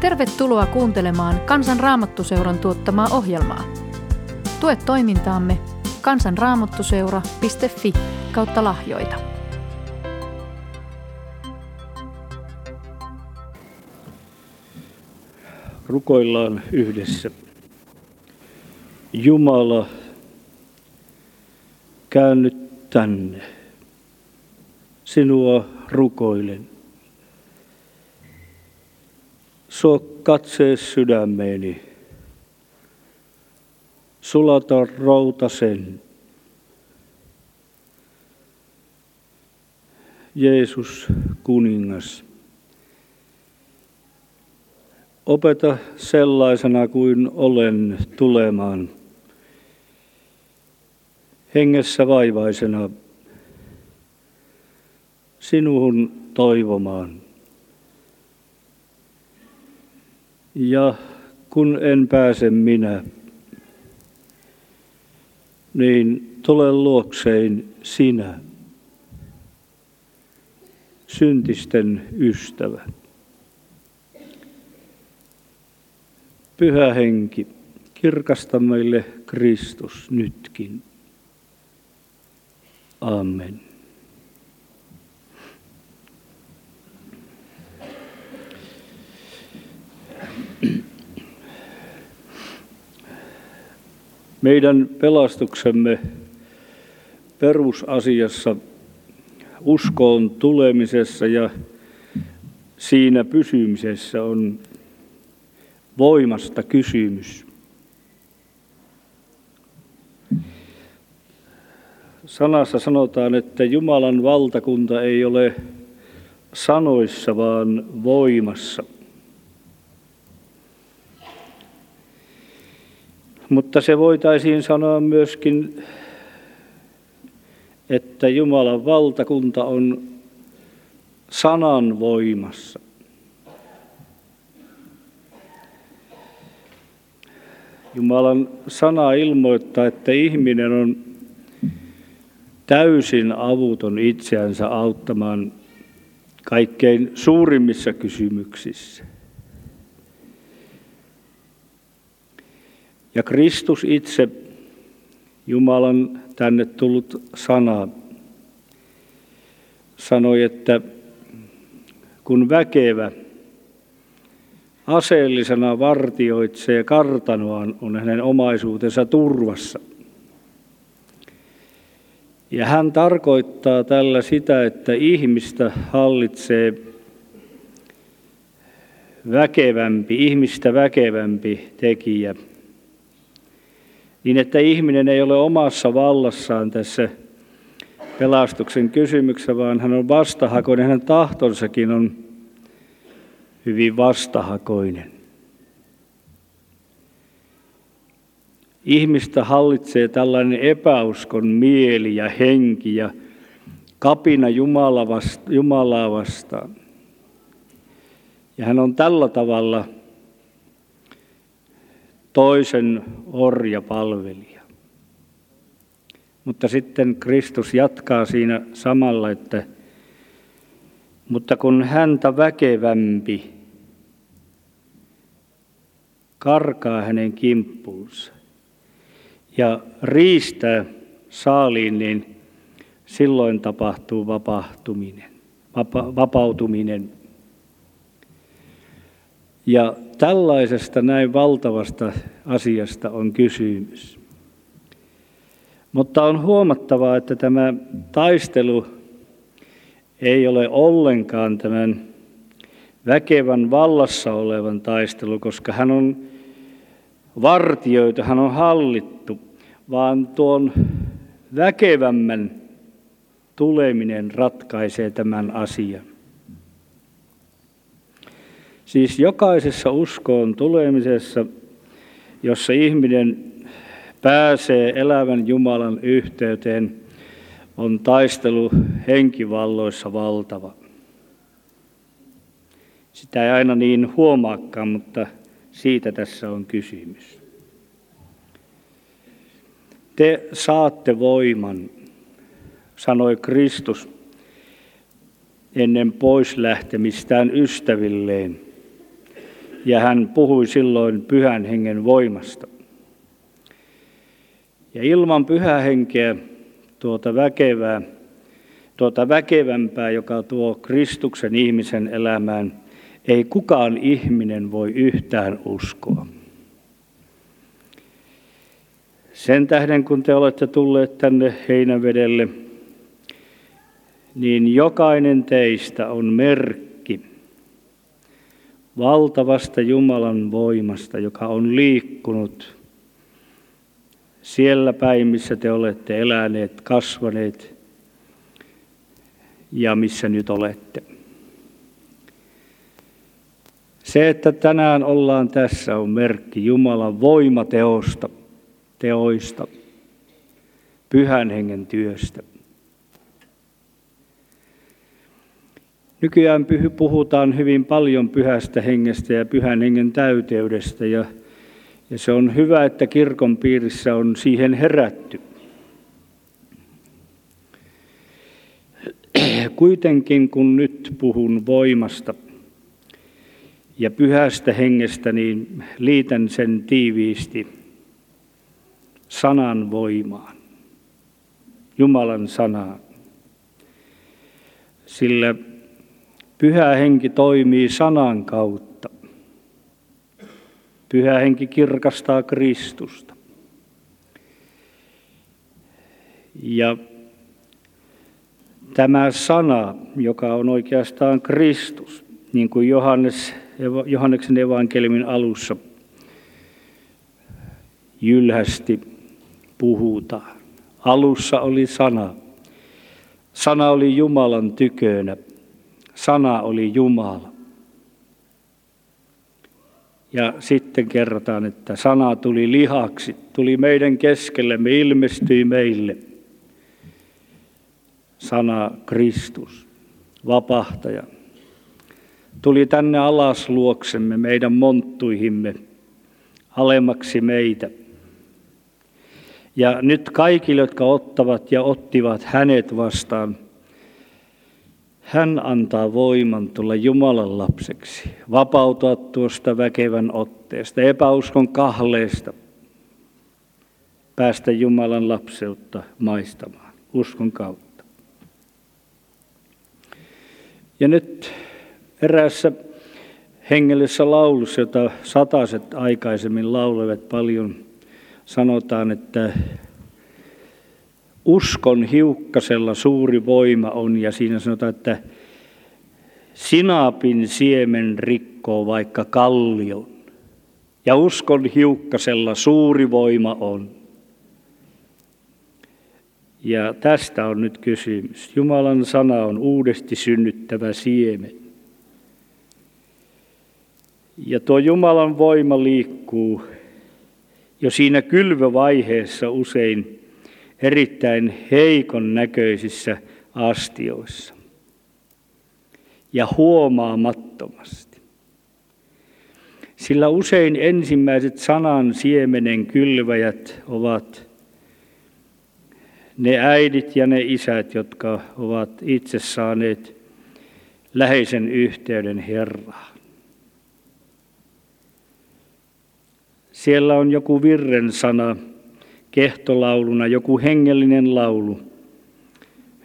Tervetuloa kuuntelemaan Kansan Raamattuseuran tuottamaa ohjelmaa. Tue toimintaamme kansanraamattuseura.fi/lahjoita. Rukoillaan yhdessä. Jumala, käänny tänne. Sinua rukoilen. Suo katsees sydämeeni. Sulata rautasen. Jeesus kuningas, opeta sellaisena kuin olen tulemaan, hengessä vaivaisena, sinuun toivomaan. Ja kun en pääse minä, niin tule luokseen sinä, syntisten ystävä. Pyhä Henki, kirkasta meille Kristus nytkin. Amen. Meidän pelastuksemme perusasiassa, uskoon tulemisessa ja siinä pysymisessä on voimasta kysymys. Sanassa sanotaan, että Jumalan valtakunta ei ole sanoissa, vaan voimassa. Mutta se voitaisiin sanoa myöskin, että Jumalan valtakunta on sanan voimassa. Jumalan sana ilmoittaa, että ihminen on täysin avuton itseänsä auttamaan kaikkein suurimmissa kysymyksissä. Ja Kristus itse, Jumalan tänne tullut sana, sanoi, että kun väkevä aseellisena vartioitsee kartanoaan, on hänen omaisuutensa turvassa. Ja hän tarkoittaa tällä sitä, että ihmistä hallitsee ihmistä väkevämpi tekijä. Niin, että ihminen ei ole omassa vallassaan tässä pelastuksen kysymyksessä, vaan hän on vastahakoinen, hänen tahtonsakin on hyvin vastahakoinen. Ihmistä hallitsee tällainen epäuskon mieli ja henki ja kapina Jumalaa vastaan. Ja hän on tällä tavalla toisen orjapalvelija. Mutta sitten Kristus jatkaa siinä samalla, että mutta kun häntä väkevämpi karkaa hänen kimppuunsa ja riistää saaliin, niin silloin tapahtuu vapautuminen. Ja tällaisesta näin valtavasta asiasta on kysymys. Mutta on huomattavaa, että tämä taistelu ei ole ollenkaan tämän väkevän vallassa olevan taistelu, koska hän on vartioitu, hän on hallittu, vaan tuon väkevämmän tuleminen ratkaisee tämän asian. Siis jokaisessa uskoon tulemisessa, jossa ihminen pääsee elävän Jumalan yhteyteen, on taistelu henkivalloissa valtava. Sitä ei aina niin huomaakaan, mutta siitä tässä on kysymys. Te saatte voiman, sanoi Kristus ennen pois lähtemistään ystävilleen. ja hän puhui silloin Pyhän Hengen voimasta. Ja ilman Pyhää Henkeä tuota väkevämpää, joka tuo Kristuksen ihmisen elämään, ei kukaan ihminen voi yhtään uskoa. Sen tähden, kun te olette tulleet tänne Heinävedelle, niin jokainen teistä on merkki valtavasta Jumalan voimasta, joka on liikkunut siellä päin, missä te olette eläneet, kasvaneet ja missä nyt olette. Se, että tänään ollaan tässä, on merkki Jumalan voimateoista, Pyhän Hengen työstä. Nykyään puhutaan hyvin paljon Pyhästä Hengestä ja Pyhän Hengen täyteydestä, ja se on hyvä, että kirkon piirissä on siihen herätty. Kuitenkin kun nyt puhun voimasta ja Pyhästä Hengestä, niin liitän sen tiiviisti sanan voimaan, Jumalan sanaan. Sillä Pyhä Henki toimii sanan kautta. Pyhä Henki kirkastaa Kristusta. Ja tämä sana, joka on oikeastaan Kristus, niin kuin Johanneksen evankeliumin alussa jylhästi puhutaan. Alussa oli sana. Sana oli Jumalan tykönä. Sana oli Jumala. Ja sitten kerrotaan, että sana tuli lihaksi, tuli meidän keskellemme, ilmestyi meille. Sana Kristus, vapahtaja, tuli tänne alas luoksemme, meidän monttuihimme, alemmaksi meitä. Ja nyt kaikille, jotka ottavat ja ottivat hänet vastaan, hän antaa voiman tulla Jumalan lapseksi, vapautua tuosta väkevän otteesta, epäuskon kahleesta, päästä Jumalan lapseutta maistamaan uskon kautta. Ja nyt eräässä hengellisessä laulussa, jota sataset aikaisemmin laulevat paljon, sanotaan, että uskon hiukkasella suuri voima on, ja siinä sanotaan, että sinapin siemen rikkoo vaikka kallion. Ja uskon hiukkasella suuri voima on. Ja tästä on nyt kysymys. Jumalan sana on uudesti synnyttävä siemen. Ja tuo Jumalan voima liikkuu jo siinä kylvövaiheessa usein erittäin heikon näköisissä astioissa ja huomaamattomasti. Sillä usein ensimmäiset sanan siemenen kylväjät ovat ne äidit ja ne isät, jotka ovat itse saaneet läheisen yhteyden Herraan. Siellä on joku virren sana, kehtolauluna joku hengellinen laulu,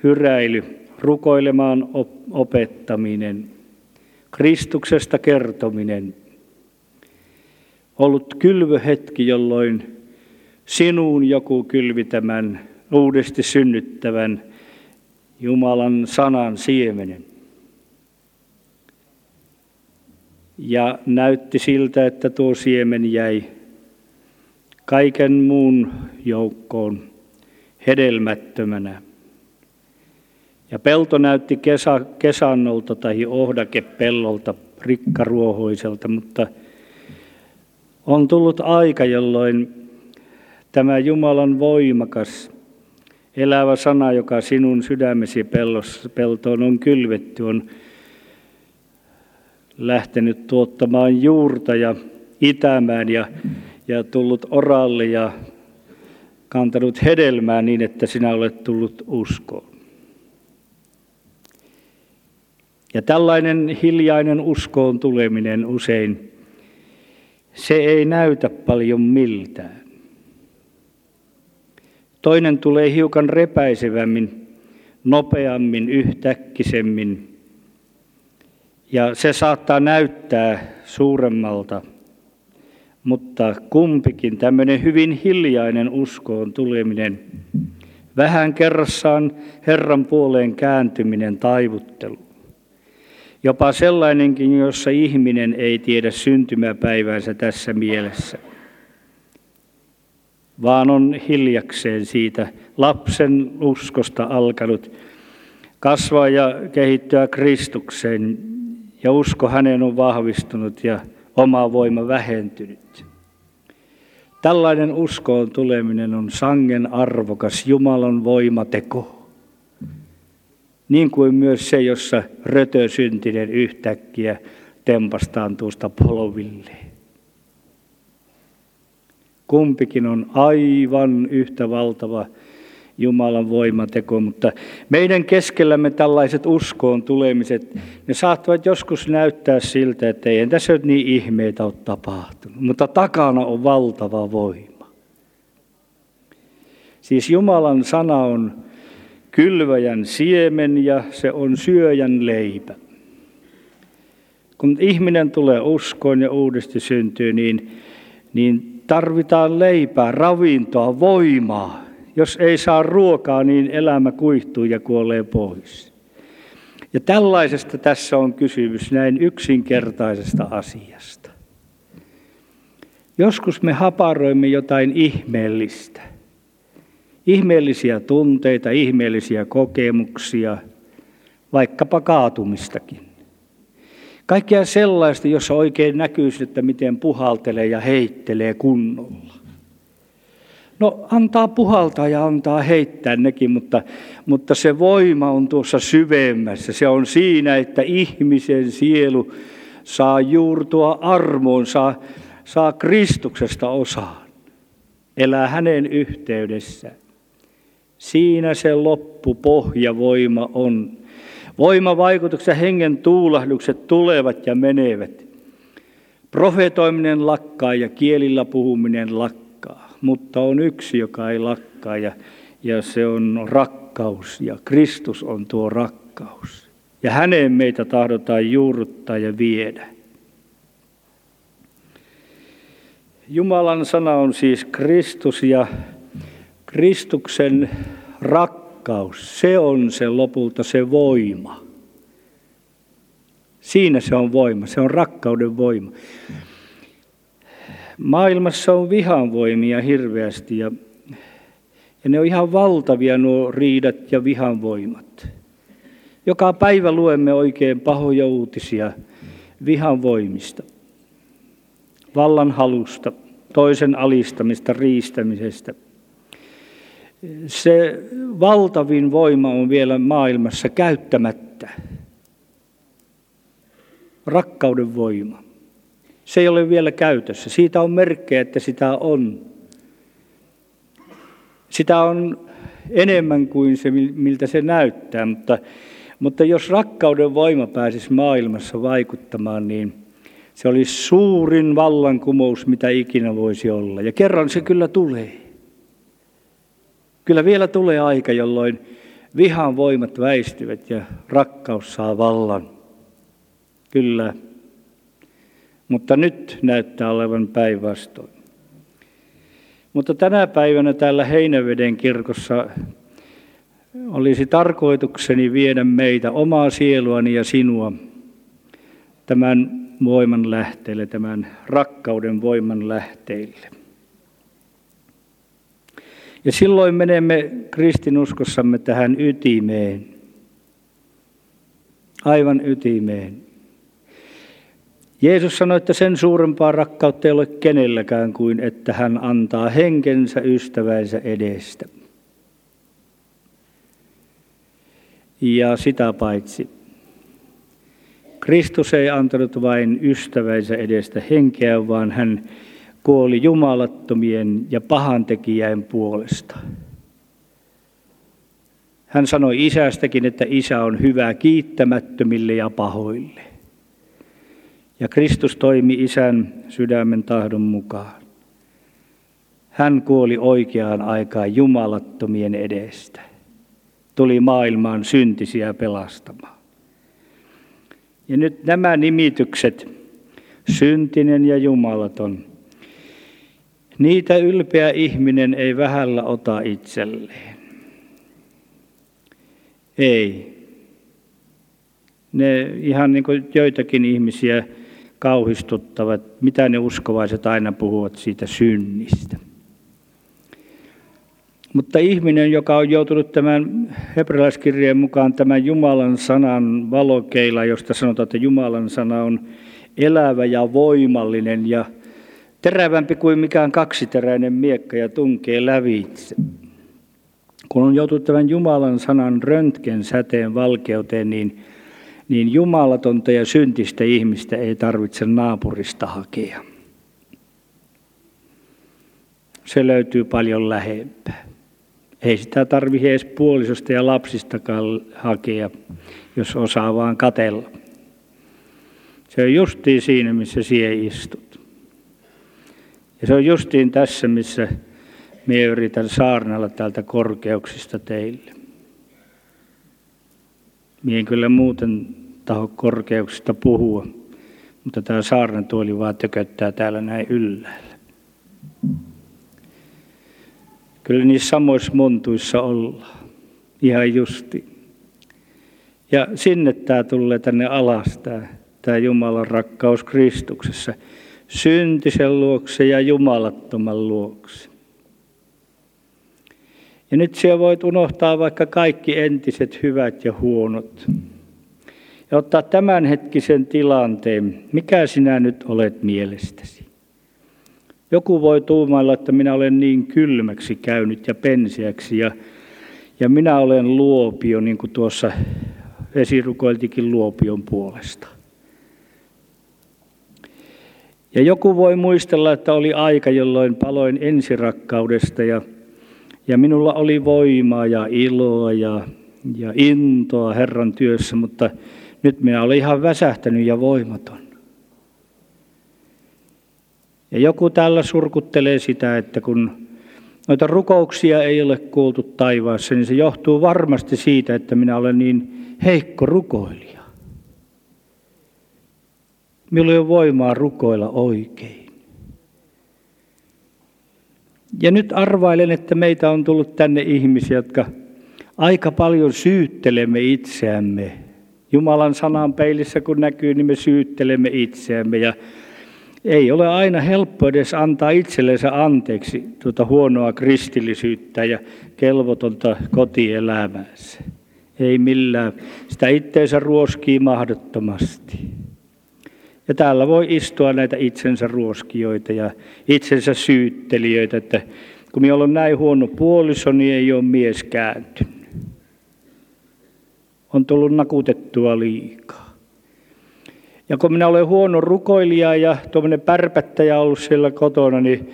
hyräily, rukoilemaan opettaminen, Kristuksesta kertominen. Ollut kylvöhetki, jolloin sinuun joku kylvi tämän uudesti synnyttävän Jumalan sanan siemenen. Ja näytti siltä, että tuo siemen jäi kaiken muun joukkoon hedelmättömänä. Ja pelto näytti kesannolta tai ohdakepellolta, rikkaruohoiselta, mutta on tullut aika, jolloin tämä Jumalan voimakas, elävä sana, joka sinun sydämesi peltoon on kylvetty, on lähtenyt tuottamaan juurta ja itämään ja tullut oralle ja kantanut hedelmää niin, että sinä olet tullut uskoon. Ja tällainen hiljainen uskoon tuleminen usein Se ei näytä paljon miltään. Toinen tulee hiukan repäisevämmin, nopeammin, yhtäkkisemmin. Ja se saattaa näyttää suuremmalta. Mutta kumpikin tämmöinen hyvin hiljainen uskoon tuleminen, vähän kerrassaan Herran puoleen kääntyminen, taivuttelu. Jopa sellainenkin, jossa ihminen ei tiedä syntymäpäivänsä tässä mielessä, vaan on hiljakseen siitä lapsen uskosta alkanut kasvaa ja kehittyä Kristukseen, ja usko häneen on vahvistunut ja oma voima vähentynyt. Tällainen uskoon tuleminen on sangen arvokas Jumalan voimateko. Niin kuin myös se, jossa rötösyntinen yhtäkkiä tempastaan tuosta polvilleen. Kumpikin on aivan yhtä valtava Jumalan voimateko, mutta meidän keskellämme tällaiset uskoon tulemiset, ne saattavat joskus näyttää siltä, että ei tässä nyt niin ihmeitä ole tapahtunut, mutta takana on valtava voima. Siis Jumalan sana on kylväjän siemen ja se on syöjän leipä. Kun ihminen tulee uskoon ja uudesti syntyy, niin tarvitaan leipää, ravintoa, voimaa. Jos ei saa ruokaa, niin elämä kuihtuu ja kuolee pois. Ja tällaisesta tässä on kysymys, näin yksinkertaisesta asiasta. Joskus me haparoimme jotain ihmeellistä. Ihmeellisiä tunteita, ihmeellisiä kokemuksia, vaikkapa kaatumistakin. Kaikkea sellaista, jossa oikein näkyisi, että miten puhaltelee ja heittelee kunnolla. No, antaa puhaltaa ja antaa heittää nekin, mutta se voima on tuossa syvemmässä. Se on siinä, että ihmisen sielu saa juurtua armoon, saa Kristuksesta osaan. Elää hänen yhteydessä. Siinä se loppupohjavoima on. Voimavaikutukset ja hengen tuulahdukset tulevat ja menevät. Profetoiminen lakkaa ja kielillä puhuminen lakkaa. Mutta on yksi, joka ei lakkaa, ja se on rakkaus, ja Kristus on tuo rakkaus. Ja häneen meitä tahdotaan juurruttaa ja viedä. Jumalan sana on siis Kristus, ja Kristuksen rakkaus, se on se lopulta se voima. Siinä se on voima, se on rakkauden voima. Maailmassa on vihanvoimia hirveästi ja ne on ihan valtavia nuo riidat ja vihanvoimat. Joka päivä luemme oikein pahoja uutisia vihanvoimista, vallanhalusta, toisen alistamista, riistämisestä. Se valtavin voima on vielä maailmassa käyttämättä. Rakkauden voima. Se ei ole vielä käytössä. Siitä on merkkejä, että sitä on. Sitä on enemmän kuin se, miltä se näyttää. Mutta jos rakkauden voima pääsisi maailmassa vaikuttamaan, niin se olisi suurin vallankumous, mitä ikinä voisi olla. Ja kerran se kyllä tulee. Kyllä vielä tulee aika, jolloin vihan voimat väistyvät ja rakkaus saa vallan. Kyllä. Mutta nyt näyttää olevan päinvastoin. Mutta tänä päivänä täällä Heinäveden kirkossa olisi tarkoitukseni viedä meitä, omaa sieluani ja sinua, tämän voiman lähteelle, tämän rakkauden voiman lähteille. Ja silloin menemme kristinuskossamme tähän ytimeen, aivan ytimeen. Jeesus sanoi, että sen suurempaa rakkautta ei ole kenelläkään kuin, että hän antaa henkensä ystävänsä edestä. Ja sitä paitsi, Kristus ei antanut vain ystävänsä edestä henkeä, vaan hän kuoli jumalattomien ja pahantekijäin puolesta. Hän sanoi isästäkin, että isä on hyvä kiittämättömille ja pahoille. ja Kristus toimi Isän sydämen tahdon mukaan. Hän kuoli oikeaan aikaan jumalattomien edestä. Tuli maailmaan syntisiä pelastamaan. Ja nyt nämä nimitykset, syntinen ja jumalaton, niitä ylpeä ihminen ei vähällä ota itselleen. Ei. Ne ihan niin kuin joitakin ihmisiä kauhistuttavat, mitä ne uskovaiset aina puhuvat siitä synnistä. Mutta ihminen, joka on joutunut tämän hebrealaiskirjeen mukaan tämän Jumalan sanan valokeila, josta sanotaan, että Jumalan sana on elävä ja voimallinen ja terävämpi kuin mikään kaksiteräinen miekka ja tunkee lävitse. Kun on joutunut tämän Jumalan sanan röntgensäteen valkeuteen, niin jumalatonta ja syntistä ihmistä ei tarvitse naapurista hakea. Se löytyy paljon lähempää. Ei sitä tarvitse edes puolisosta ja lapsistakaan hakea, jos osaa vaan katella. Se on justiin siinä, missä sinä istut. Ja se on justiin tässä, missä minä yritän saarnalla täältä korkeuksista teille. Minä en kyllä muuten taho korkeuksista puhua, mutta tämä saarnatuoli vaan tököttää täällä näin ylhäällä. Kyllä niissä samoissa montuissa ollaan, ihan justi. Ja sinne tämä tulee tänne alas, tämä Jumalan rakkaus Kristuksessa, syntisen luokse ja jumalattoman luokse. Ja nyt sinä voit unohtaa vaikka kaikki entiset hyvät ja huonot. Ja ottaa tämänhetkisen tilanteen, mikä sinä nyt olet mielestäsi. Joku voi tuumailla, että minä olen niin kylmäksi käynyt ja pensiäksi ja minä olen luopio, niin kuin tuossa esirukoiltikin luopion puolesta. Ja joku voi muistella, että oli aika, jolloin paloin ensirakkaudesta ja minulla oli voimaa ja iloa ja intoa Herran työssä, mutta nyt minä olen ihan väsähtänyt ja voimaton. Ja joku täällä surkuttelee sitä, että kun noita rukouksia ei ole kuultu taivaassa, niin se johtuu varmasti siitä, että minä olen niin heikko rukoilija. Minulla ei ole voimaa rukoilla oikein. Ja nyt arvailen, että meitä on tullut tänne ihmisiä, jotka aika paljon syyttelemme itseämme. Jumalan sanan peilissä kun näkyy, niin me syyttelemme itseämme ja ei ole aina helppo edes antaa itsellensä anteeksi tuota huonoa kristillisyyttä ja kelvotonta kotielämäänsä. Ei millään. Sitä itteensä ruoskii mahdottomasti. Ja täällä voi istua näitä itsensä ruoskijoita ja itsensä syyttelijöitä, että kun minulla on näin huono puoliso, niin ei ole mies kääntynyt. On tullut nakutettua liikaa. Ja kun minä olen huono rukoilija ja tuommoinen pärpättäjä ollut siellä kotona, niin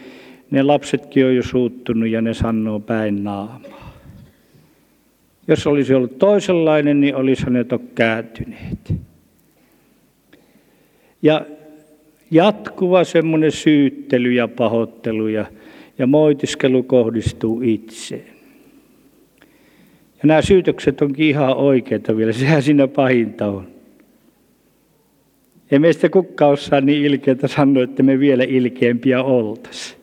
ne lapsetkin on jo suuttunut ja ne sanoo päin naamaa. Jos olisi ollut toisenlainen, niin olisihan ne kääntyneet. Ja jatkuva semmoinen syyttely ja pahoittelu ja moitiskelu kohdistuu itseen. Ja nämä syytökset onkin ihan oikeita vielä, sehän siinä pahinta on. Ei meistä kukaan osaa niin ilkeätä sanoa, että me vielä ilkeämpiä oltaisiin.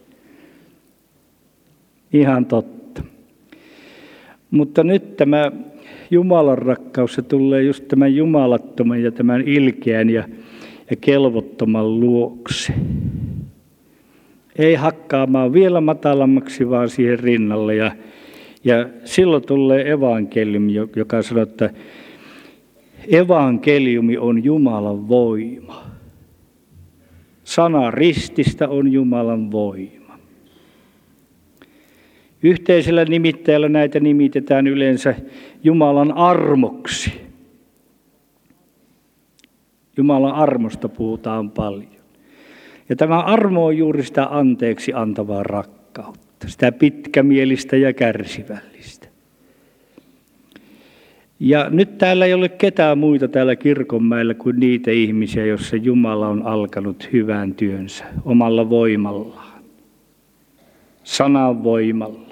Ihan totta. Mutta nyt tämä Jumalan rakkaus, se tulee just tämän jumalattoman ja tämän ilkeän ja kelvottoman luokse. Ei hakkaamaan vielä matalammaksi, vaan siihen rinnalle. Ja silloin tulee evankeliumi, joka sanoo, että evankeliumi on Jumalan voima. Sana rististä on Jumalan voima. Yhteisellä nimittäjällä näitä nimitetään yleensä Jumalan armoksi. Jumalan armosta puhutaan paljon. Ja tämä armo on juuri sitä anteeksi antavaa rakkautta, sitä pitkämielistä ja kärsivällistä. Ja nyt täällä ei ole ketään muita täällä kirkonmäellä kuin niitä ihmisiä, joissa Jumala on alkanut hyvän työnsä omalla voimallaan, sanan voimalla.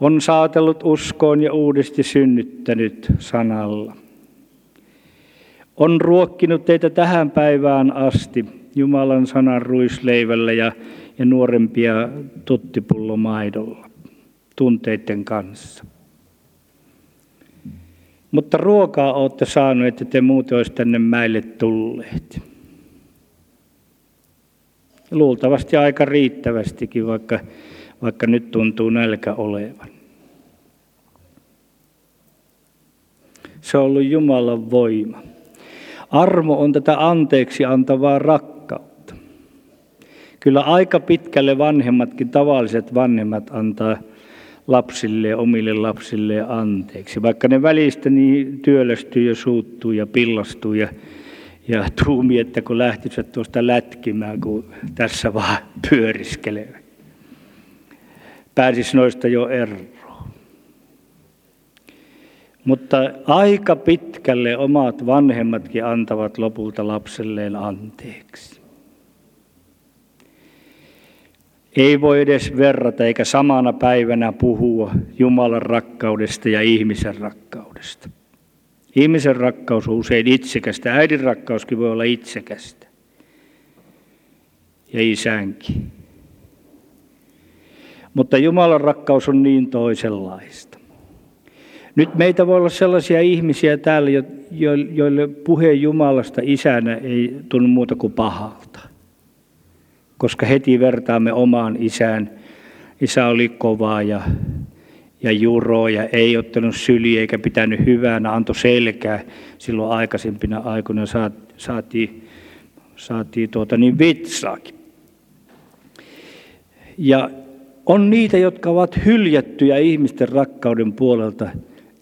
On saatellut uskoon ja uudesti synnyttänyt sanalla. On ruokkinut teitä tähän päivään asti Jumalan sanan ruisleivällä ja nuorempia tuttipullomaidolla tunteiden kanssa. Mutta ruokaa olette saaneet, että te muuten olisi tänne mäille tulleet. Luultavasti aika riittävästikin, vaikka nyt tuntuu nälkä olevan. Se on ollut Jumalan voima. Armo on tätä anteeksi antavaa rakkautta. Kyllä aika pitkälle vanhemmatkin, tavalliset vanhemmat antaa lapsille, omille lapsille anteeksi. Vaikka ne välistä niin työlästyy ja suuttuu ja pillastuu ja tuumi, että kun lähtisivät tuosta lätkimään, kun tässä vaan pyöriskelevät. Pääsisi noista jo eroon. Mutta aika pitkälle omat vanhemmatkin antavat lopulta lapselleen anteeksi. Ei voi edes verrata eikä samana päivänä puhua Jumalan rakkaudesta ja ihmisen rakkaudesta. Ihmisen rakkaus on usein itsekästä. Äidin rakkauskin voi olla itsekästä. Ja isänkin. Mutta Jumalan rakkaus on niin toisenlaista. Nyt meitä voi olla sellaisia ihmisiä täällä, joille puhe Jumalasta isänä ei tunnu muuta kuin pahalta. Koska heti vertaamme omaan isään. Isä oli kovaa ja juro ja ei ottanut syliä eikä pitänyt hyvänä, antoi selkää. Silloin aikaisempina aikoina saatiin vitsaakin. Ja on niitä, jotka ovat hyljättyjä ihmisten rakkauden puolelta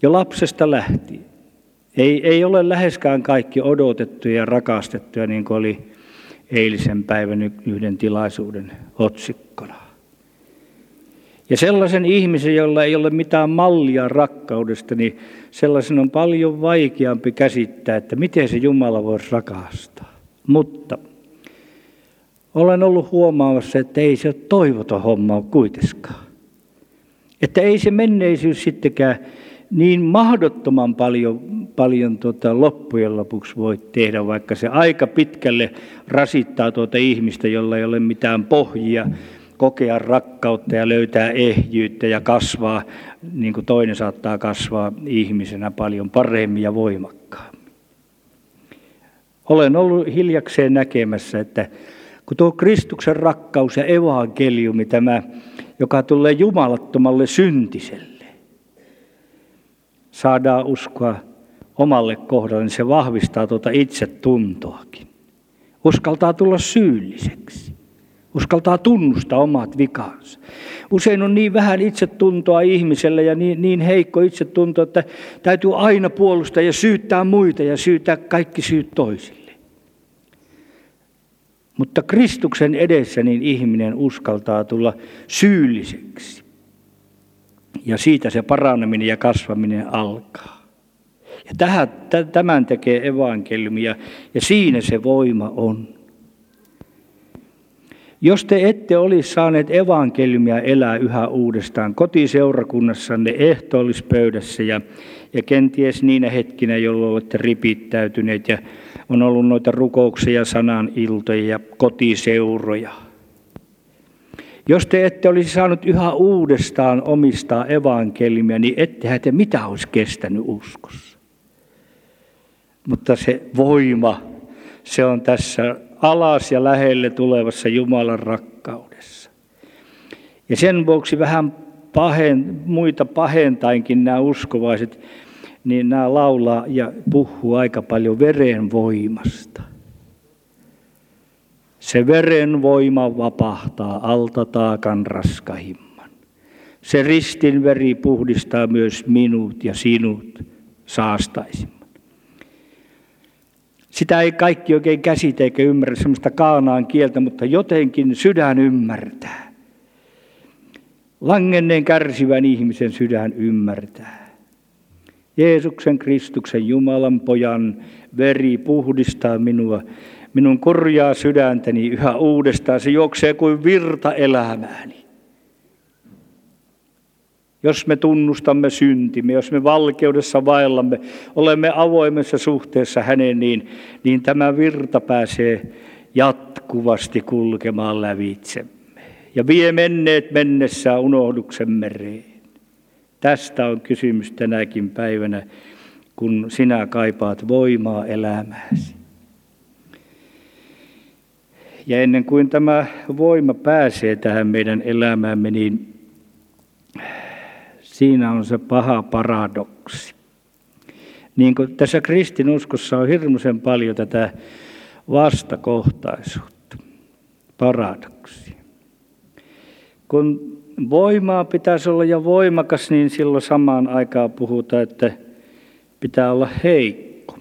jo lapsesta lähtien. Ei ole läheskään kaikki odotettuja ja rakastettuja, niin kuin oli eilisen päivän yhden tilaisuuden otsikkona. Ja sellaisen ihmisen, jolla ei ole mitään mallia rakkaudesta, niin sellaisen on paljon vaikeampi käsittää, että miten se Jumala voisi rakastaa. Mutta olen ollut huomaamassa, että ei se ole toivoton homma ole kuitenkaan. Että ei se menneisyys sittenkään niin mahdottoman paljon loppujen lopuksi voi tehdä, vaikka se aika pitkälle rasittaa ihmistä, jolla ei ole mitään pohjia kokea rakkautta ja löytää ehjyyttä ja kasvaa, niin kuin toinen saattaa kasvaa ihmisenä paljon paremmin ja voimakkaammin. Olen ollut hiljakseen näkemässä, että kun tuo Kristuksen rakkaus ja evankeliumi, tämä, joka tulee jumalattomalle syntiselle, saadaan uskoa omalle kohdalle, niin se vahvistaa itsetuntoakin. Uskaltaa tulla syylliseksi. Uskaltaa tunnustaa omat vikansa. Usein on niin vähän itsetuntoa ihmisellä ja niin heikko itsetunto, että täytyy aina puolustaa ja syyttää muita ja syyttää kaikki syyt toisille. Mutta Kristuksen edessä niin ihminen uskaltaa tulla syylliseksi. Ja siitä se paraneminen ja kasvaminen alkaa. Ja tämän tekee evankeliumi ja siinä se voima on. Jos te ette olisi saaneet evankeliumia elää yhä uudestaan kotiseurakunnassanne ehtoollispöydässä ja kenties niinä hetkinä, jolloin olette ripittäytyneet ja on ollut noita rukouksia, sananiltoja ja kotiseuroja. Jos te ette olisi saanut yhä uudestaan omistaa evankeliumia, niin ettehän te mitään olisi kestänyt uskossa. Mutta se voima, se on tässä alas ja lähelle tulevassa Jumalan rakkaudessa. Ja sen vuoksi vähän muita pahentainkin nämä uskovaiset, niin nämä laulaa ja puhuu aika paljon veren voimasta. Se veren voima vapahtaa alta taakan raskahimman. Se ristin veri puhdistaa myös minut ja sinut saastaisimman. Sitä ei kaikki oikein käsitä eikä ymmärrä sellaista Kaanaan kieltä, mutta jotenkin sydän ymmärtää. Langenneen kärsivän ihmisen sydän ymmärtää. Jeesuksen Kristuksen Jumalan Pojan veri puhdistaa minua. Minun korjaa sydäntäni yhä uudestaan. Se juoksee kuin virta elämääni. Jos me tunnustamme syntimme, jos me valkeudessa vaellamme, olemme avoimessa suhteessa häneen, niin tämä virta pääsee jatkuvasti kulkemaan lävitsemme. Ja vie menneet mennessään unohduksen mereen. Tästä on kysymys tänäkin päivänä, kun sinä kaipaat voimaa elämääsi. Ja ennen kuin tämä voima pääsee tähän meidän elämäämme, niin siinä on se paha paradoksi. Niin kuin tässä kristinuskossa on hirmuisen paljon tätä vastakohtaisuutta, paradoksi. Kun voimaa pitäisi olla ja voimakas, niin silloin samaan aikaan puhutaan, että pitää olla heikko.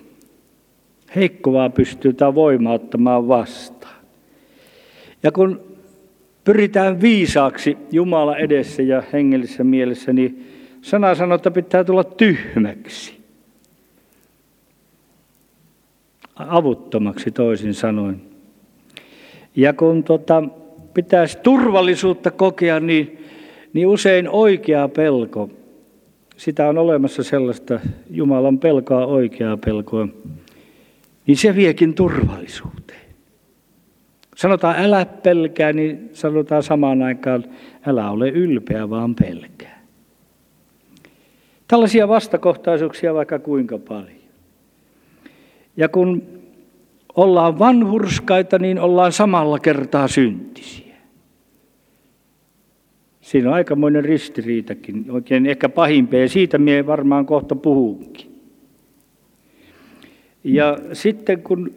Heikko vaan pystyy tämä voima ottamaan vastaan. Ja kun pyritään viisaaksi Jumala edessä ja hengellisessä mielessä, niin sana sanoo, että pitää tulla tyhmäksi. Avuttomaksi toisin sanoen. Ja kun pitäisi turvallisuutta kokea, niin usein oikea pelko. Sitä on olemassa sellaista Jumalan pelkoa, oikeaa pelkoa. Niin se viekin turvallisuuteen. Sanotaan älä pelkää, niin sanotaan samaan aikaan älä ole ylpeä, vaan pelkää. Tällaisia vastakohtaisuuksia vaikka kuinka paljon. Ja kun ollaan vanhurskaita, niin ollaan samalla kertaa syntisiä. Siinä on aikamoinen ristiriitakin, oikein ehkä pahimpia, ja siitä minä varmaan kohta puhunkin. Ja sitten kun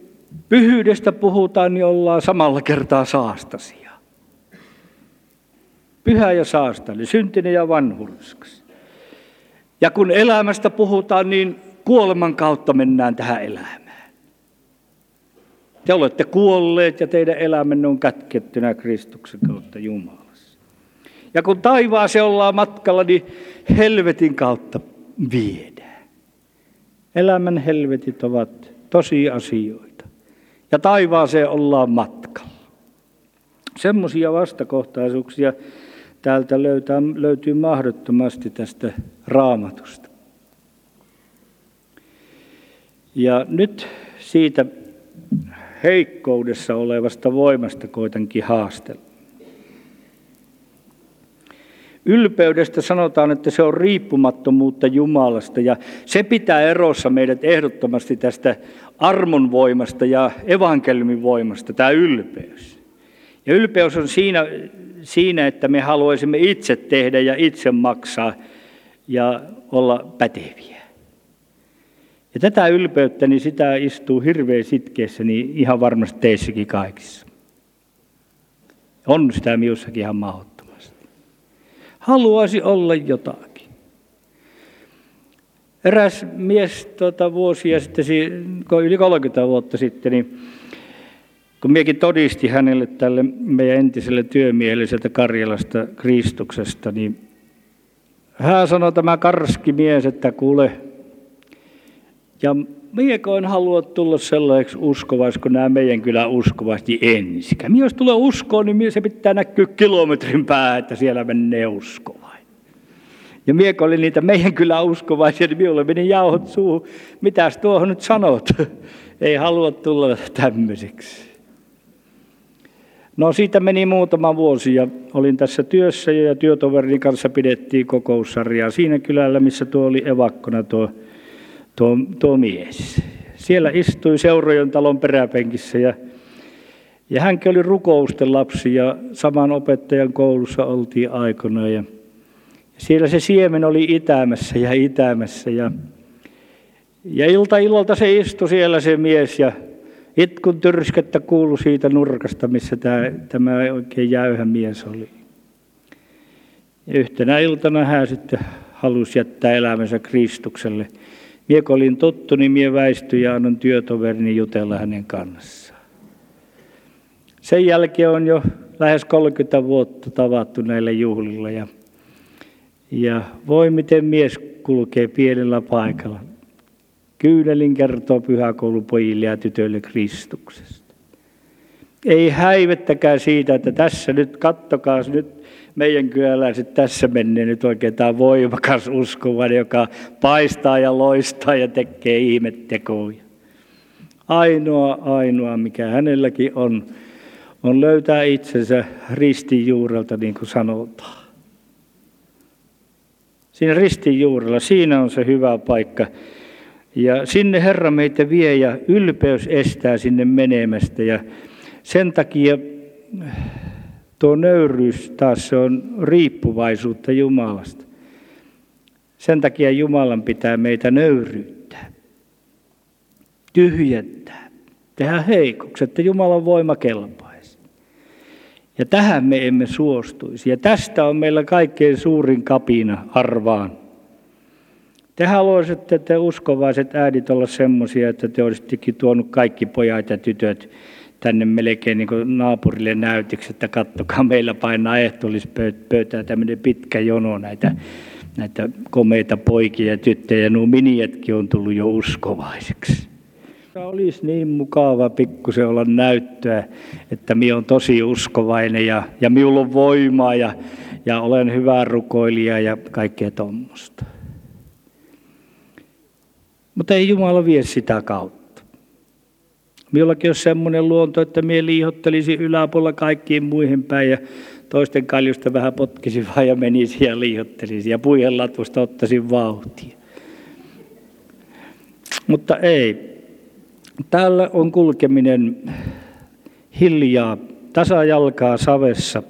pyhyydestä puhutaan, niin ollaan samalla kertaa saastasia. Pyhä ja saastani, syntinen ja vanhurskas. Ja kun elämästä puhutaan, niin kuoleman kautta mennään tähän elämään. Te olette kuolleet ja teidän elämänne on kätkettynä Kristuksen kautta Jumalassa. Ja kun taivaaseen ollaan matkalla, niin helvetin kautta viedään. Elämän helvetit ovat tosiasioita. Ja taivaaseen ollaan matkalla. Semmoisia vastakohtaisuuksia täältä löytyy mahdottomasti tästä Raamatusta. Ja nyt siitä heikkoudessa olevasta voimasta koitankin haastella. Ylpeydestä sanotaan, että se on riippumattomuutta Jumalasta, ja se pitää erossa meidät ehdottomasti tästä armon voimasta ja evankeliumin voimasta, tämä ylpeys. Ja ylpeys on siinä, että me haluaisimme itse tehdä ja itse maksaa ja olla päteviä. Ja tätä ylpeyttä, niin sitä istuu hirveän sitkeessä, niin ihan varmasti teissäkin kaikissa. On sitä miussakin ihan mahdollista. Haluaisi olla jotakin. Eräs mies vuosia sitten, yli 30 vuotta sitten, niin kun minäkin todisti hänelle tälle meidän entiselle työmiehelle sieltä Karjalasta Kristuksesta, niin hän sanoi tämä karski mies, että kuule, ja minäkoin halua tulla sellaiseksi uskovaiseksi, kun nämä meidän kylän uskovaiset, niin ensikään. Jos tulee uskoon, niin se pitää näkyä kilometrin päähän, että siellä menee uskovainen. Ja minäkoin oli niitä meidän kylän uskovaisia, niin minulle meni jauhot suuhun. Mitäs tuohon nyt sanot? Ei halua tulla tämmöiseksi. No siitä meni muutama vuosi ja olin tässä työssä ja työtoverini kanssa pidettiin kokoussarjaa siinä kylällä, missä tuo oli evakkona tuo mies. Siellä istui seurojen talon peräpenkissä ja hänkin oli rukousten lapsi ja saman opettajan koulussa oltiin aikoinaan. Ja siellä se siemen oli itämässä ja itämässä ja ilta-ilolta se istui siellä se mies ja itkun tyrskettä kuului siitä nurkasta, missä tämä oikein jäyhä mies oli. Ja yhtenä iltana hän sitten halusi jättää elämänsä Kristukselle. Mie kun olin tuttu, niin mie väistyin ja annan työtoverini jutella hänen kanssaan. Sen jälkeen on jo lähes 30 vuotta tavattu näillä juhlilla. Ja voi miten mies kulkee pienellä paikalla. Kyynelin kertoo pyhäkoulupojille ja tytöille Kristuksesta. Ei häivettäkään siitä, että tässä nyt, kattokaa nyt meidän kyläläiset, tässä menee nyt oikein tämä voimakas uskovainen, joka paistaa ja loistaa ja tekee ihmettekoja. Ainoa, mikä hänelläkin on löytää itsensä ristin juurelta, niin kuin sanotaan. Siinä ristin juurella, siinä on se hyvä paikka. Ja sinne Herra meitä vie ja ylpeys estää sinne menemästä. Ja sen takia tuo nöyryys taas se on riippuvaisuutta Jumalasta. Sen takia Jumalan pitää meitä nöyryyttää, tyhjentää, tehdä heikoksi, että Jumalan voima kelpaisi. Ja tähän me emme suostuisi. Ja tästä on meillä kaikkein suurin kapina arvaan. Te haluaisitte te uskovaiset äidit olla semmoisia, että te olisittekin tuonut kaikki pojat ja tytöt tänne melkein niin kuin naapurille näytiksi, että kattokaa, meillä painaa ehtoollispöytää tämmöinen pitkä jono näitä komeita poikia ja tyttöjä. Nuo minietkin on tullut jo uskovaisiksi. Olisi niin mukava pikkusen olla näyttöä, että minä olen tosi uskovainen ja minulla on voimaa ja olen hyvä rukoilija ja kaikkea tuommoista. Mutta ei Jumala vie sitä kautta. Minullakin on semmoinen luonto, että minä liihottelisin yläpuolella kaikkiin muihin päin ja toisten kaljusta vähän potkisin vaan ja menisin ja liihottelisin ja puihin latusta ottaisin vauhtia. Mutta ei. Täällä on kulkeminen hiljaa, tasajalkaa savessa.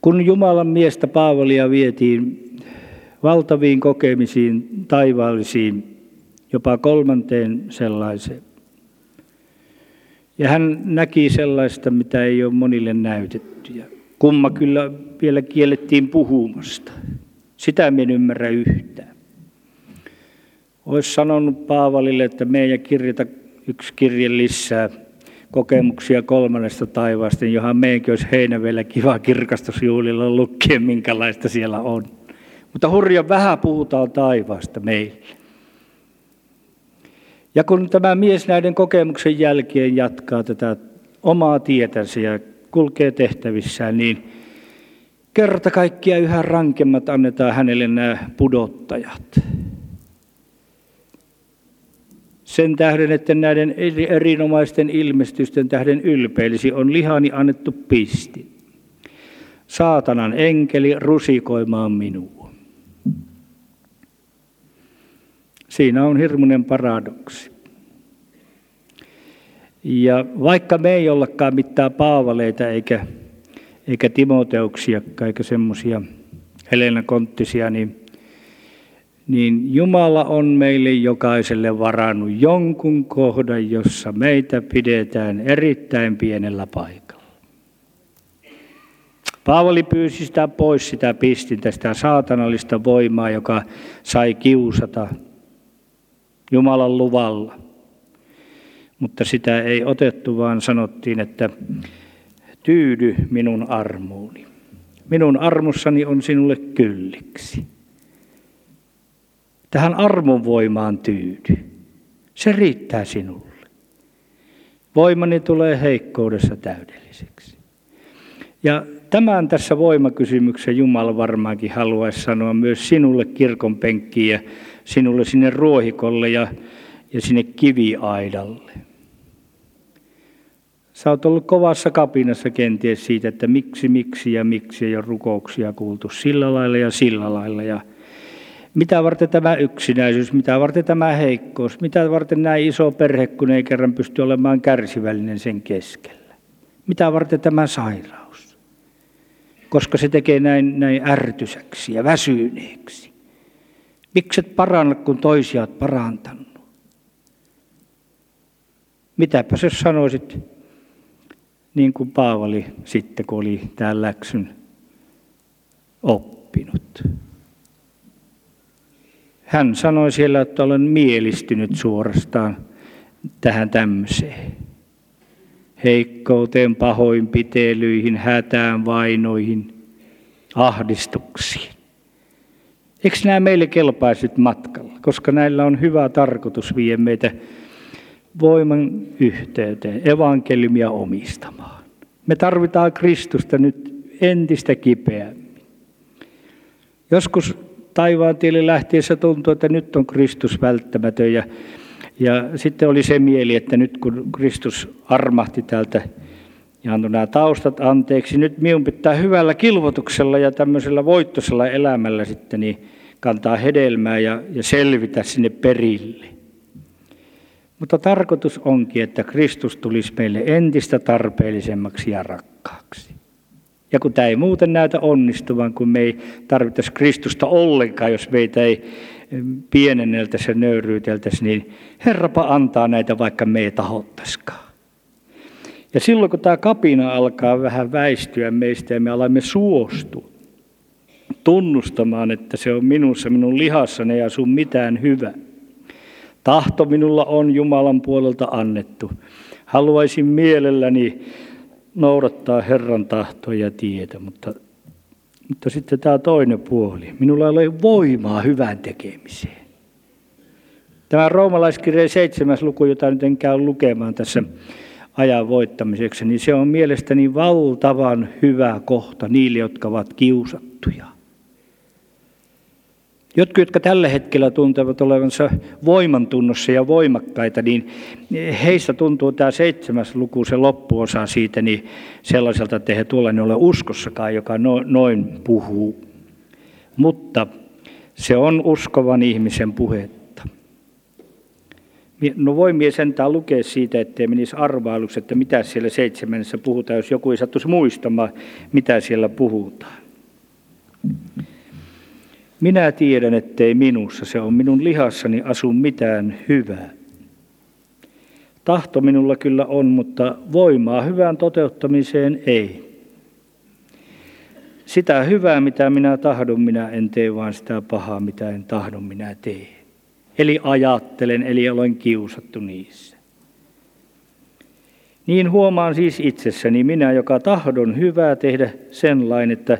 Kun Jumalan miestä Paavalia vietiin valtaviin kokemisiin, taivaallisiin, jopa kolmanteen sellaiseen. Ja hän näki sellaista, mitä ei ole monille näytetty. Ja kumma kyllä vielä kiellettiin puhumasta. Sitä minä en ymmärrä yhtään. Olisi sanonut Paavalille, että meidän kirjata yksi kirje lisää kokemuksia kolmannesta taivaasta, johon meidänkin olisi Heinävedellä kiva kirkastusjuhlilla lukien, minkälaista siellä on. Mutta hurjan vähän puhutaan taivaasta meille. Ja kun tämä mies näiden kokemuksen jälkeen jatkaa tätä omaa tietänsä ja kulkee tehtävissään, niin kerta kaikkia yhä rankemmat annetaan hänelle nämä pudottajat. Sen tähden, että näiden erinomaisten ilmestysten tähden ylpeilisi on lihani annettu pisti. Saatanan enkeli rusikoimaan minua. Siinä on hirmuinen paradoksi. Ja vaikka me ei ollakaan mitään Paavaleita eikä Timoteuksia eikä semmoisia Helena Konttisia, niin Jumala on meille jokaiselle varannut jonkun kohdan, jossa meitä pidetään erittäin pienellä paikalla. Paavali pyysi sitä pois, sitä pistintä, sitä saatanallista voimaa, joka sai kiusata Jumalan luvalla. Mutta sitä ei otettu, vaan sanottiin, että tyydy minun armuuni. Minun armussani on sinulle kylliksi. Tähän armon voimaan tyydy. Se riittää sinulle. Voimani tulee heikkoudessa täydelliseksi. Ja tämän tässä voimakysymyksessä Jumala varmaankin haluaisi sanoa myös sinulle kirkon penkkiin ja sinulle sinne ruohikolle ja sinne kiviaidalle. Sä oot ollut kovassa kapinassa kenties siitä, että miksi ei ole rukouksia kuultu sillä lailla. Ja mitä varten tämä yksinäisyys, mitä varten tämä heikkous, mitä varten näin iso perhe, kun ei kerran pysty olemaan kärsivällinen sen keskellä. Mitä varten tämä sairaus, koska se tekee näin ärtysäksi ja väsyneeksi. Miksi et paranna, kun toisia olet parantanut? Mitäpä sä sanoisit, niin kuin Paavali sitten, kun oli tämän läksyn oppinut. Hän sanoi siellä, että olen mielistynyt suorastaan tähän tämmöiseen. Heikkouteen, pahoinpitelyihin, hätään, vainoihin, ahdistuksiin. Eikö nämä meille kelpaisi nyt matkalla? Koska näillä on hyvä tarkoitus vie meitä voiman yhteyteen, evankeliumia omistamaan. Me tarvitaan Kristusta nyt entistä kipeämmin. Joskus taivaan tielle lähtiessä tuntuu, että nyt on Kristus välttämätön. Ja sitten oli se mieli, että nyt kun Kristus armahti täältä ja antoi nämä taustat anteeksi, nyt minun pitää hyvällä kilvotuksella ja tämmöisellä voittoisella elämällä sitten niin kantaa hedelmää ja selvitä sinne perille. Mutta tarkoitus onkin, että Kristus tulisi meille entistä tarpeellisemmaksi ja rakkaaksi. Ja kun tämä ei muuten näytä onnistuvan, kun me ei tarvittaisi Kristusta ollenkaan, jos meitä ei pienenneltäisi ja nöyryyteltäisi, niin Herrapa antaa näitä, vaikka me ei tahottaisikaan. Ja silloin, kun tämä kapina alkaa vähän väistyä meistä ja me alamme suostua tunnustamaan, että se on minussa, minun lihassani ja sun mitään hyvää. Tahto minulla on Jumalan puolelta annettu. Haluaisin mielelläni noudattaa Herran tahtoa ja tietä, mutta sitten tämä toinen puoli. Minulla ei ole voimaa hyvään tekemiseen. Tämä Roomalaiskirjeen 7. luku, jota nyt en käy lukemaan tässä ajan voittamiseksi, niin se on mielestäni valtavan hyvä kohta niille, jotka ovat kiusattuja. Jotkut, jotka tällä hetkellä tuntevat olevansa voimantunnossa ja voimakkaita, niin heistä tuntuu tämä 7. luku, se loppuosa siitä, niin sellaiselta, että he tuolla ole uskossakaan, joka noin puhuu. Mutta se on uskovan ihmisen puhetta. No voi mie sentään lukea siitä, ettei menisi arvailuksi, että mitä siellä 7. puhutaan, jos joku ei sattuisi muistamaan, mitä siellä puhutaan. Minä tiedän, ettei minussa, se on minun lihassani, asu mitään hyvää. Tahto minulla kyllä on, mutta voimaa hyvään toteuttamiseen ei. Sitä hyvää, mitä minä tahdon, minä en tee, vaan sitä pahaa, mitä en tahdo, minä teen. Eli ajattelen, eli olen kiusattu niissä. Niin huomaan siis itsessäni minä, joka tahdon hyvää tehdä sen lain, että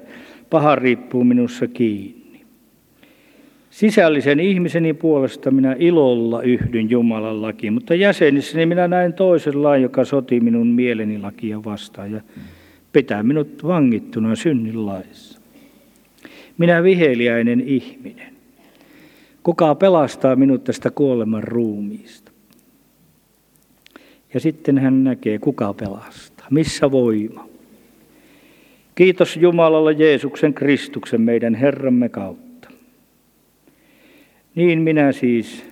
paha riippuu minussa kiinni. Sisällisen ihmiseni puolesta minä ilolla yhdyn Jumalan lakiin, mutta jäsenissäni minä näen toisen lain, joka sotii minun mieleni lakia vastaan ja pitää minut vangittuna synnin laissa. Minä viheliäinen ihminen. Kuka pelastaa minut tästä kuoleman ruumiista? Ja sitten hän näkee, kuka pelastaa. Missä voima? Kiitos Jumalalle Jeesuksen Kristuksen meidän Herramme kautta. Niin minä siis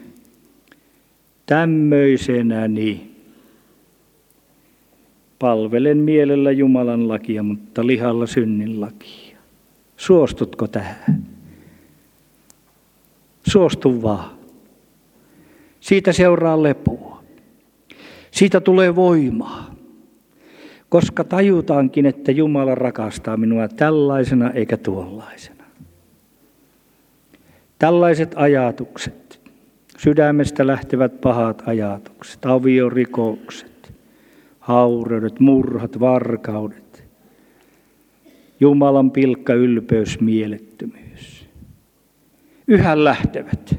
tämmöisenäni palvelen mielellä Jumalan lakia, mutta lihalla synnin lakia. Suostutko tähän? Suostu vaan. Siitä seuraa lepoa. Siitä tulee voimaa. Koska tajutaankin, että Jumala rakastaa minua tällaisena eikä tuollaisena. Tällaiset ajatukset, sydämestä lähtevät pahat ajatukset, aviorikokset, haureudet, murhat, varkaudet, Jumalan pilkka, ylpeys, mielettömyys. Yhä lähtevät.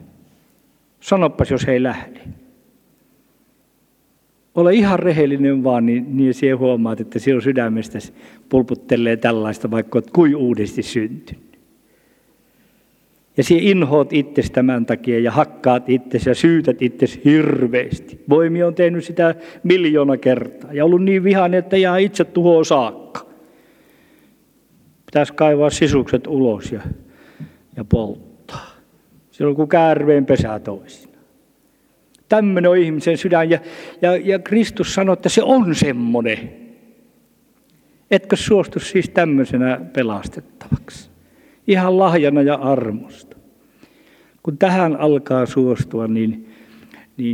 Sanoppas, jos ei lähde. Ole ihan rehellinen vaan, niin sinä huomaat, että sinun sydämestä pulputtelee tällaista, vaikka olet kuin uudesti syntynyt. Ja sinä inhoat itsesi tämän takia ja hakkaat itsesi ja syytät itsesi hirveästi. Voimi on tehnyt sitä 1 miljoona kertaa ja ollut niin vihainen, että jää itse tuhoon saakka. Pitäisi kaivaa sisukset ulos ja polttaa. Silloin kun käärmeen pesää toisinaan. Tämmöinen on ihmisen sydän ja Kristus sanoi, että se on semmoinen. Etkö suostu siis tämmöisenä pelastettavaksi? Ihan lahjana ja armosta. Kun tähän alkaa suostua, niin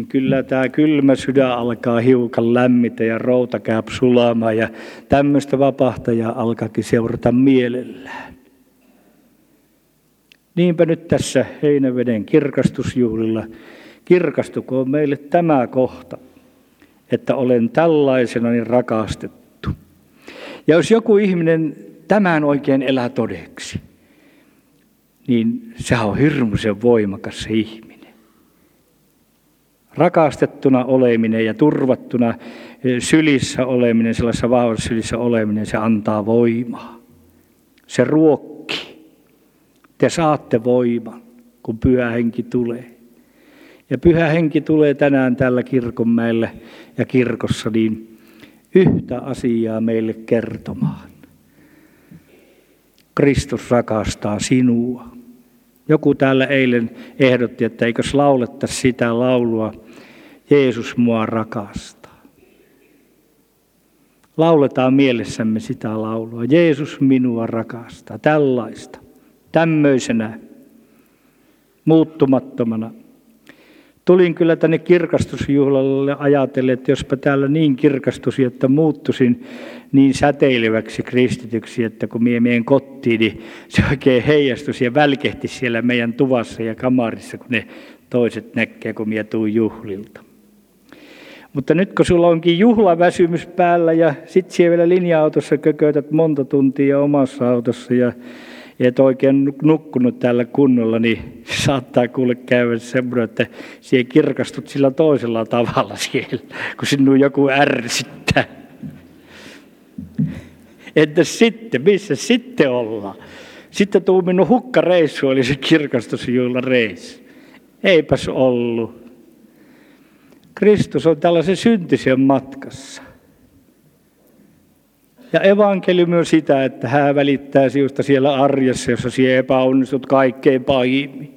kyllä tämä kylmä sydän alkaa hiukan lämmitä ja routa käy sulamaan. Ja tämmöistä vapahtajaa alkaakin seurata mielellään. Niinpä nyt tässä Heinäveden kirkastusjuhlilla kirkastukoon meille tämä kohta, että olen tällaisenani rakastettu. Ja jos joku ihminen tämän oikein elää todeksi, niin sehän on hirmuisen voimakas se ihminen. Rakastettuna oleminen ja turvattuna sylissä oleminen, sellaisessa vahvassa sylissä oleminen, se antaa voimaa. Se ruokki. Te saatte voiman, kun Pyhä Henki tulee. Ja Pyhä Henki tulee tänään täällä kirkonmäellä ja kirkossa niin yhtä asiaa meille kertomaan. Kristus rakastaa sinua. Joku täällä eilen ehdotti, että eikös lauletta sitä laulua, Jeesus mua rakastaa. Lauletaan mielessämme sitä laulua, Jeesus minua rakastaa, tällaista, tämmöisenä, muuttumattomana. Tulin kyllä tänne kirkastusjuhlalle ajatellen, että jospa täällä niin kirkastusi, että muuttuisin niin säteileväksi kristityksi, että kun minä menen kotiin, niin se oikein heijastuisi ja välkehti siellä meidän tuvassa ja kamarissa, kun ne toiset näkee, kun minä tuun juhlilta. Mutta nyt kun sulla onkin juhlaväsymys päällä ja sit siellä vielä linja-autossa kökötät monta tuntia omassa autossa ja et oikein nukkunut täällä kunnolla, niin saattaa kuule käydä semmoinen, että siihen kirkastut sillä toisella tavalla siellä, kun sinun joku ärsyttää. Entä sitten? Missä sitten ollaan? Sitten tuu minun hukkareissu, oli se kirkastusjuhlareissu. Eipäs ollut. Kristus on tällaisen syntisen matkassa. Ja evankeliumi on sitä, että hän välittää sinusta siellä arjessa, jossa sinä epäonnistut kaikkein pahimmin.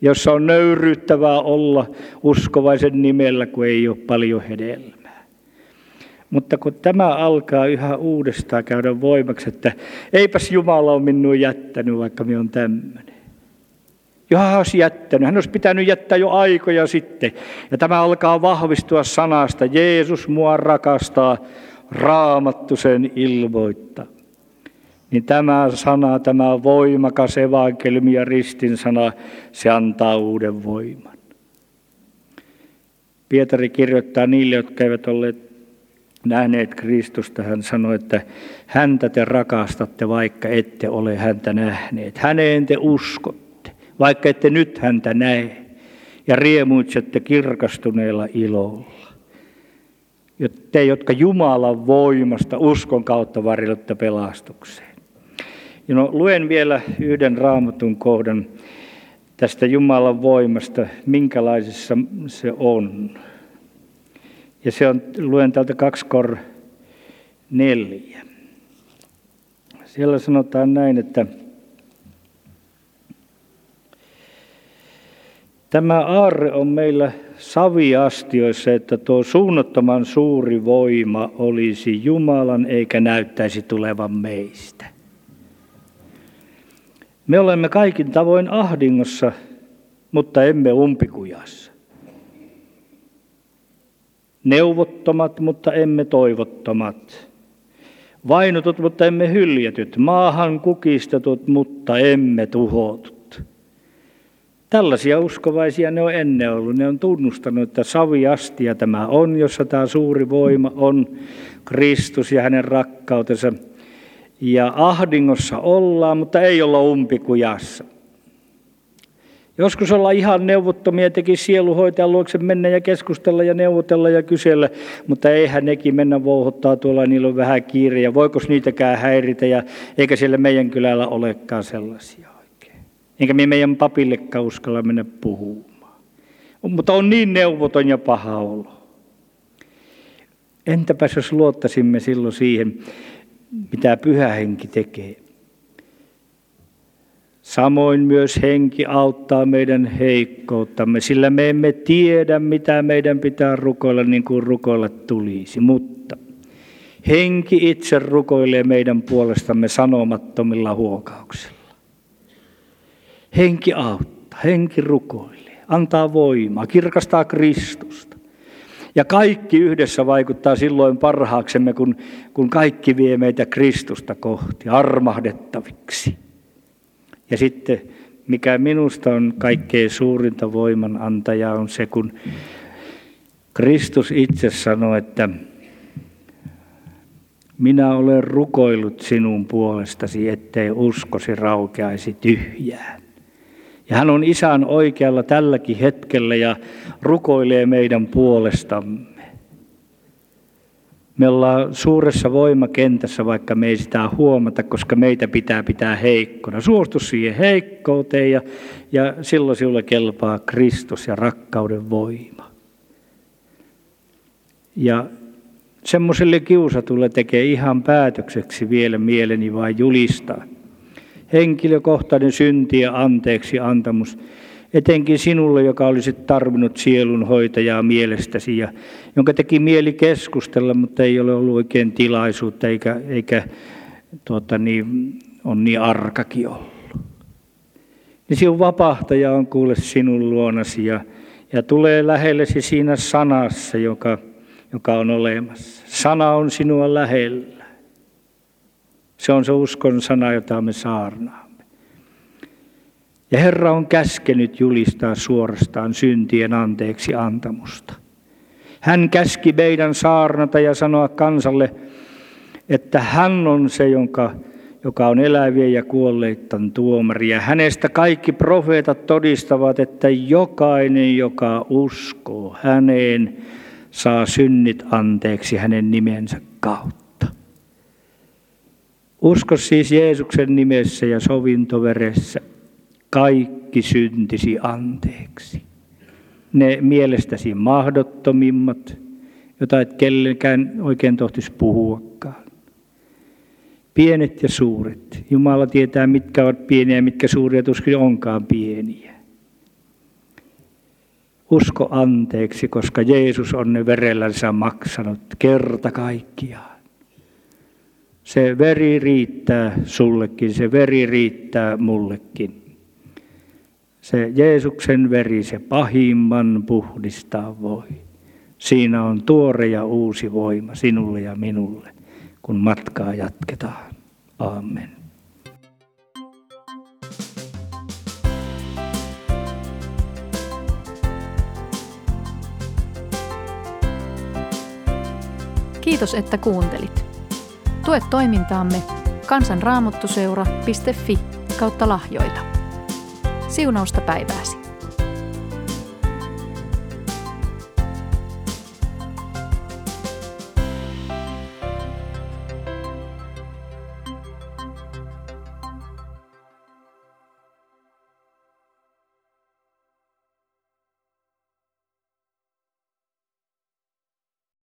Jossa on nöyryyttävää olla uskovaisen nimellä, kun ei ole paljon hedelmää. Mutta kun tämä alkaa yhä uudestaan käydä voimaksi, että eipäs Jumala ole minua jättänyt, vaikka minä olen tämmöinen. Johan olisi jättänyt. Hän olisi pitänyt jättää jo aikoja sitten. Ja tämä alkaa vahvistua sanasta. Jeesus mua rakastaa. Raamattu sen ilmoittaa. Niin tämä sana, tämä voimakas evankeliumi ja ristin sana, se antaa uuden voiman. Pietari kirjoittaa niille, jotka eivät olleet nähneet Kristusta. Hän sanoi, että häntä te rakastatte, vaikka ette ole häntä nähneet. Häneen te uskotte, vaikka ette nyt häntä näe. Ja riemuitsette kirkastuneella ilolla. Te, jotka Jumalan voimasta uskon kautta varjelutta pelastukseen. Ja luen vielä yhden Raamatun kohdan tästä Jumalan voimasta, minkälaisessa se on. Ja se on, luen täältä 2:4. Siellä sanotaan näin, että tämä aarre on meillä saviastioissa, että tuo suunnattoman suuri voima olisi Jumalan eikä näyttäisi tulevan meistä. Me olemme kaikin tavoin ahdingossa, mutta emme umpikujassa. Neuvottomat, mutta emme toivottomat. Vainotut, mutta emme hyljätyt. Maahan kukistetut, mutta emme tuhotut. Tällaisia uskovaisia ne on ennen ollut. Ne on tunnustanut, että saviastia tämä on, jossa tämä suuri voima on Kristus ja hänen rakkautensa. Ja ahdingossa ollaan, mutta ei olla umpikujassa. Joskus ollaan ihan neuvottomia, teki sieluhoitajan luokse mennä ja keskustella ja neuvotella ja kysellä, mutta eihän nekin mennä vouhottaa tuolla, niillä on vähän kiire ja voikos niitäkään häiritä ja eikä siellä meidän kylällä olekaan sellaisia. Enkä minä meidän papillekaan uskalla mennä puhumaan. Mutta on niin neuvoton ja paha olo. Entäpäs jos luottaisimme silloin siihen, mitä Pyhä Henki tekee. Samoin myös Henki auttaa meidän heikkouttamme, sillä me emme tiedä, mitä meidän pitää rukoilla niin kuin rukoilla tulisi. Mutta Henki itse rukoilee meidän puolestamme sanomattomilla huokauksilla. Henki auttaa, Henki rukoilee, antaa voimaa, kirkastaa Kristusta. Ja kaikki yhdessä vaikuttaa silloin parhaaksemme, kun kaikki vie meitä Kristusta kohti, armahdettaviksi. Ja sitten, mikä minusta on kaikkein suurinta voimanantajaa, on se, kun Kristus itse sanoi, että Minä olen rukoillut sinun puolestasi, ettei uskosi raukeaisi tyhjään. Ja hän on Isän oikealla tälläkin hetkellä ja rukoilee meidän puolestamme. Me ollaan suuressa voimakentässä, vaikka me ei sitä huomata, koska meitä pitää pitää heikkona. Suostu siihen heikkouteen ja silloin sinulle kelpaa Kristus ja rakkauden voima. Ja semmoiselle kiusatulle tekee ihan päätökseksi vielä mieleni vain julistaa. Henkilökohtainen synti ja anteeksi antamus, etenkin sinulle, joka olisit tarvinnut sielunhoitajaa mielestäsi ja jonka teki mieli keskustella, mutta ei ole ollut oikein tilaisuutta eikä on niin arkakin ollut. Ja sinun vapahtaja on kuule sinun luonasi ja tulee lähellesi siinä sanassa, joka on olemassa. Sana on sinua lähellä. Se on se uskon sana, jota me saarnaamme. Ja Herra on käskenyt julistaa suorastaan syntien anteeksi antamusta. Hän käski meidän saarnata ja sanoa kansalle, että hän on se, joka on elävien ja kuolleiden tuomari. Ja hänestä kaikki profeetat todistavat, että jokainen, joka uskoo häneen, saa synnit anteeksi hänen nimensä kautta. Usko siis Jeesuksen nimessä ja sovintoveressä kaikki syntisi anteeksi. Ne mielestäsi mahdottomimmat, joita et kellekään oikein tohtisi puhuakaan. Pienet ja suuret. Jumala tietää, mitkä ovat pieniä ja mitkä suuria tuskin onkaan pieniä. Usko anteeksi, koska Jeesus on ne verellänsä maksanut kerta kaikkiaan. Se veri riittää sullekin, se veri riittää mullekin. Se Jeesuksen veri, se pahimman puhdistaa voi. Siinä on tuore ja uusi voima sinulle ja minulle, kun matkaa jatketaan. Aamen. Kiitos, että kuuntelit. Tue toimintaamme kansanraamattuseura.fi/lahjoita. Siunausta päivääsi.